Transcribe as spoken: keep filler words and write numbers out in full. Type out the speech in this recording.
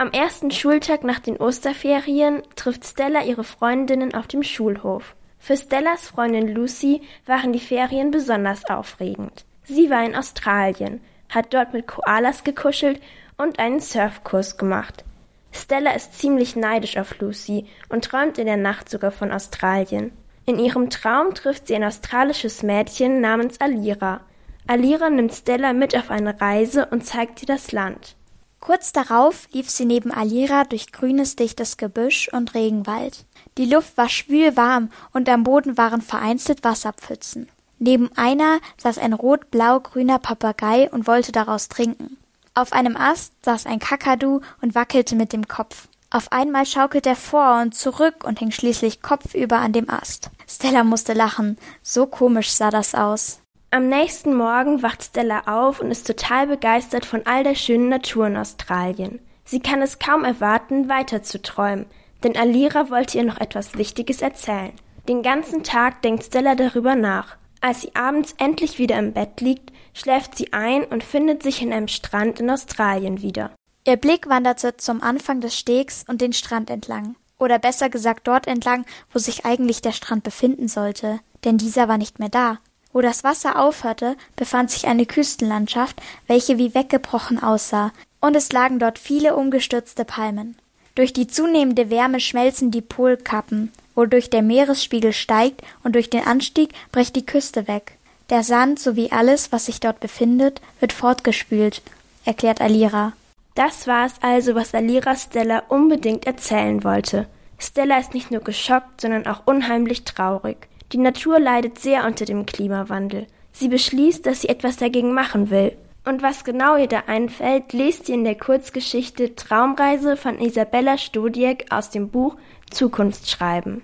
Am ersten Schultag nach den Osterferien trifft Stella ihre Freundinnen auf dem Schulhof. Für Stellas Freundin Lucy waren die Ferien besonders aufregend. Sie war in Australien, hat dort mit Koalas gekuschelt und einen Surfkurs gemacht. Stella ist ziemlich neidisch auf Lucy und träumt in der Nacht sogar von Australien. In ihrem Traum trifft sie ein australisches Mädchen namens Alira. Alira nimmt Stella mit auf eine Reise und zeigt ihr das Land. Kurz darauf lief sie neben Alira durch grünes, dichtes Gebüsch und Regenwald. Die Luft war schwülwarm und am Boden waren vereinzelt Wasserpfützen. Neben einer saß ein rot-blau-grüner Papagei und wollte daraus trinken. Auf einem Ast saß ein Kakadu und wackelte mit dem Kopf. Auf einmal schaukelte er vor und zurück und hing schließlich kopfüber an dem Ast. Stella musste lachen, so komisch sah das aus. Am nächsten Morgen wacht Stella auf und ist total begeistert von all der schönen Natur in Australien. Sie kann es kaum erwarten, weiter zu träumen, denn Alira wollte ihr noch etwas Wichtiges erzählen. Den ganzen Tag denkt Stella darüber nach. Als sie abends endlich wieder im Bett liegt, schläft sie ein und findet sich in einem Strand in Australien wieder. Ihr Blick wanderte zum Anfang des Stegs und den Strand entlang. Oder besser gesagt dort entlang, wo sich eigentlich der Strand befinden sollte, denn dieser war nicht mehr da. Wo das Wasser aufhörte, befand sich eine Küstenlandschaft, welche wie weggebrochen aussah, und es lagen dort viele umgestürzte Palmen. Durch die zunehmende Wärme schmelzen die Polkappen, wodurch der Meeresspiegel steigt, und durch den Anstieg bricht die Küste weg. Der Sand sowie alles, was sich dort befindet, wird fortgespült, erklärt Alira. Das war es also, was Alira Stella unbedingt erzählen wollte. Stella ist nicht nur geschockt, sondern auch unheimlich traurig. Die Natur leidet sehr unter dem Klimawandel. Sie beschließt, dass sie etwas dagegen machen will. Und was genau ihr da einfällt, lest ihr in der Kurzgeschichte Traumreise von Isabella Stodiek aus dem Buch Zukunftsschreiben.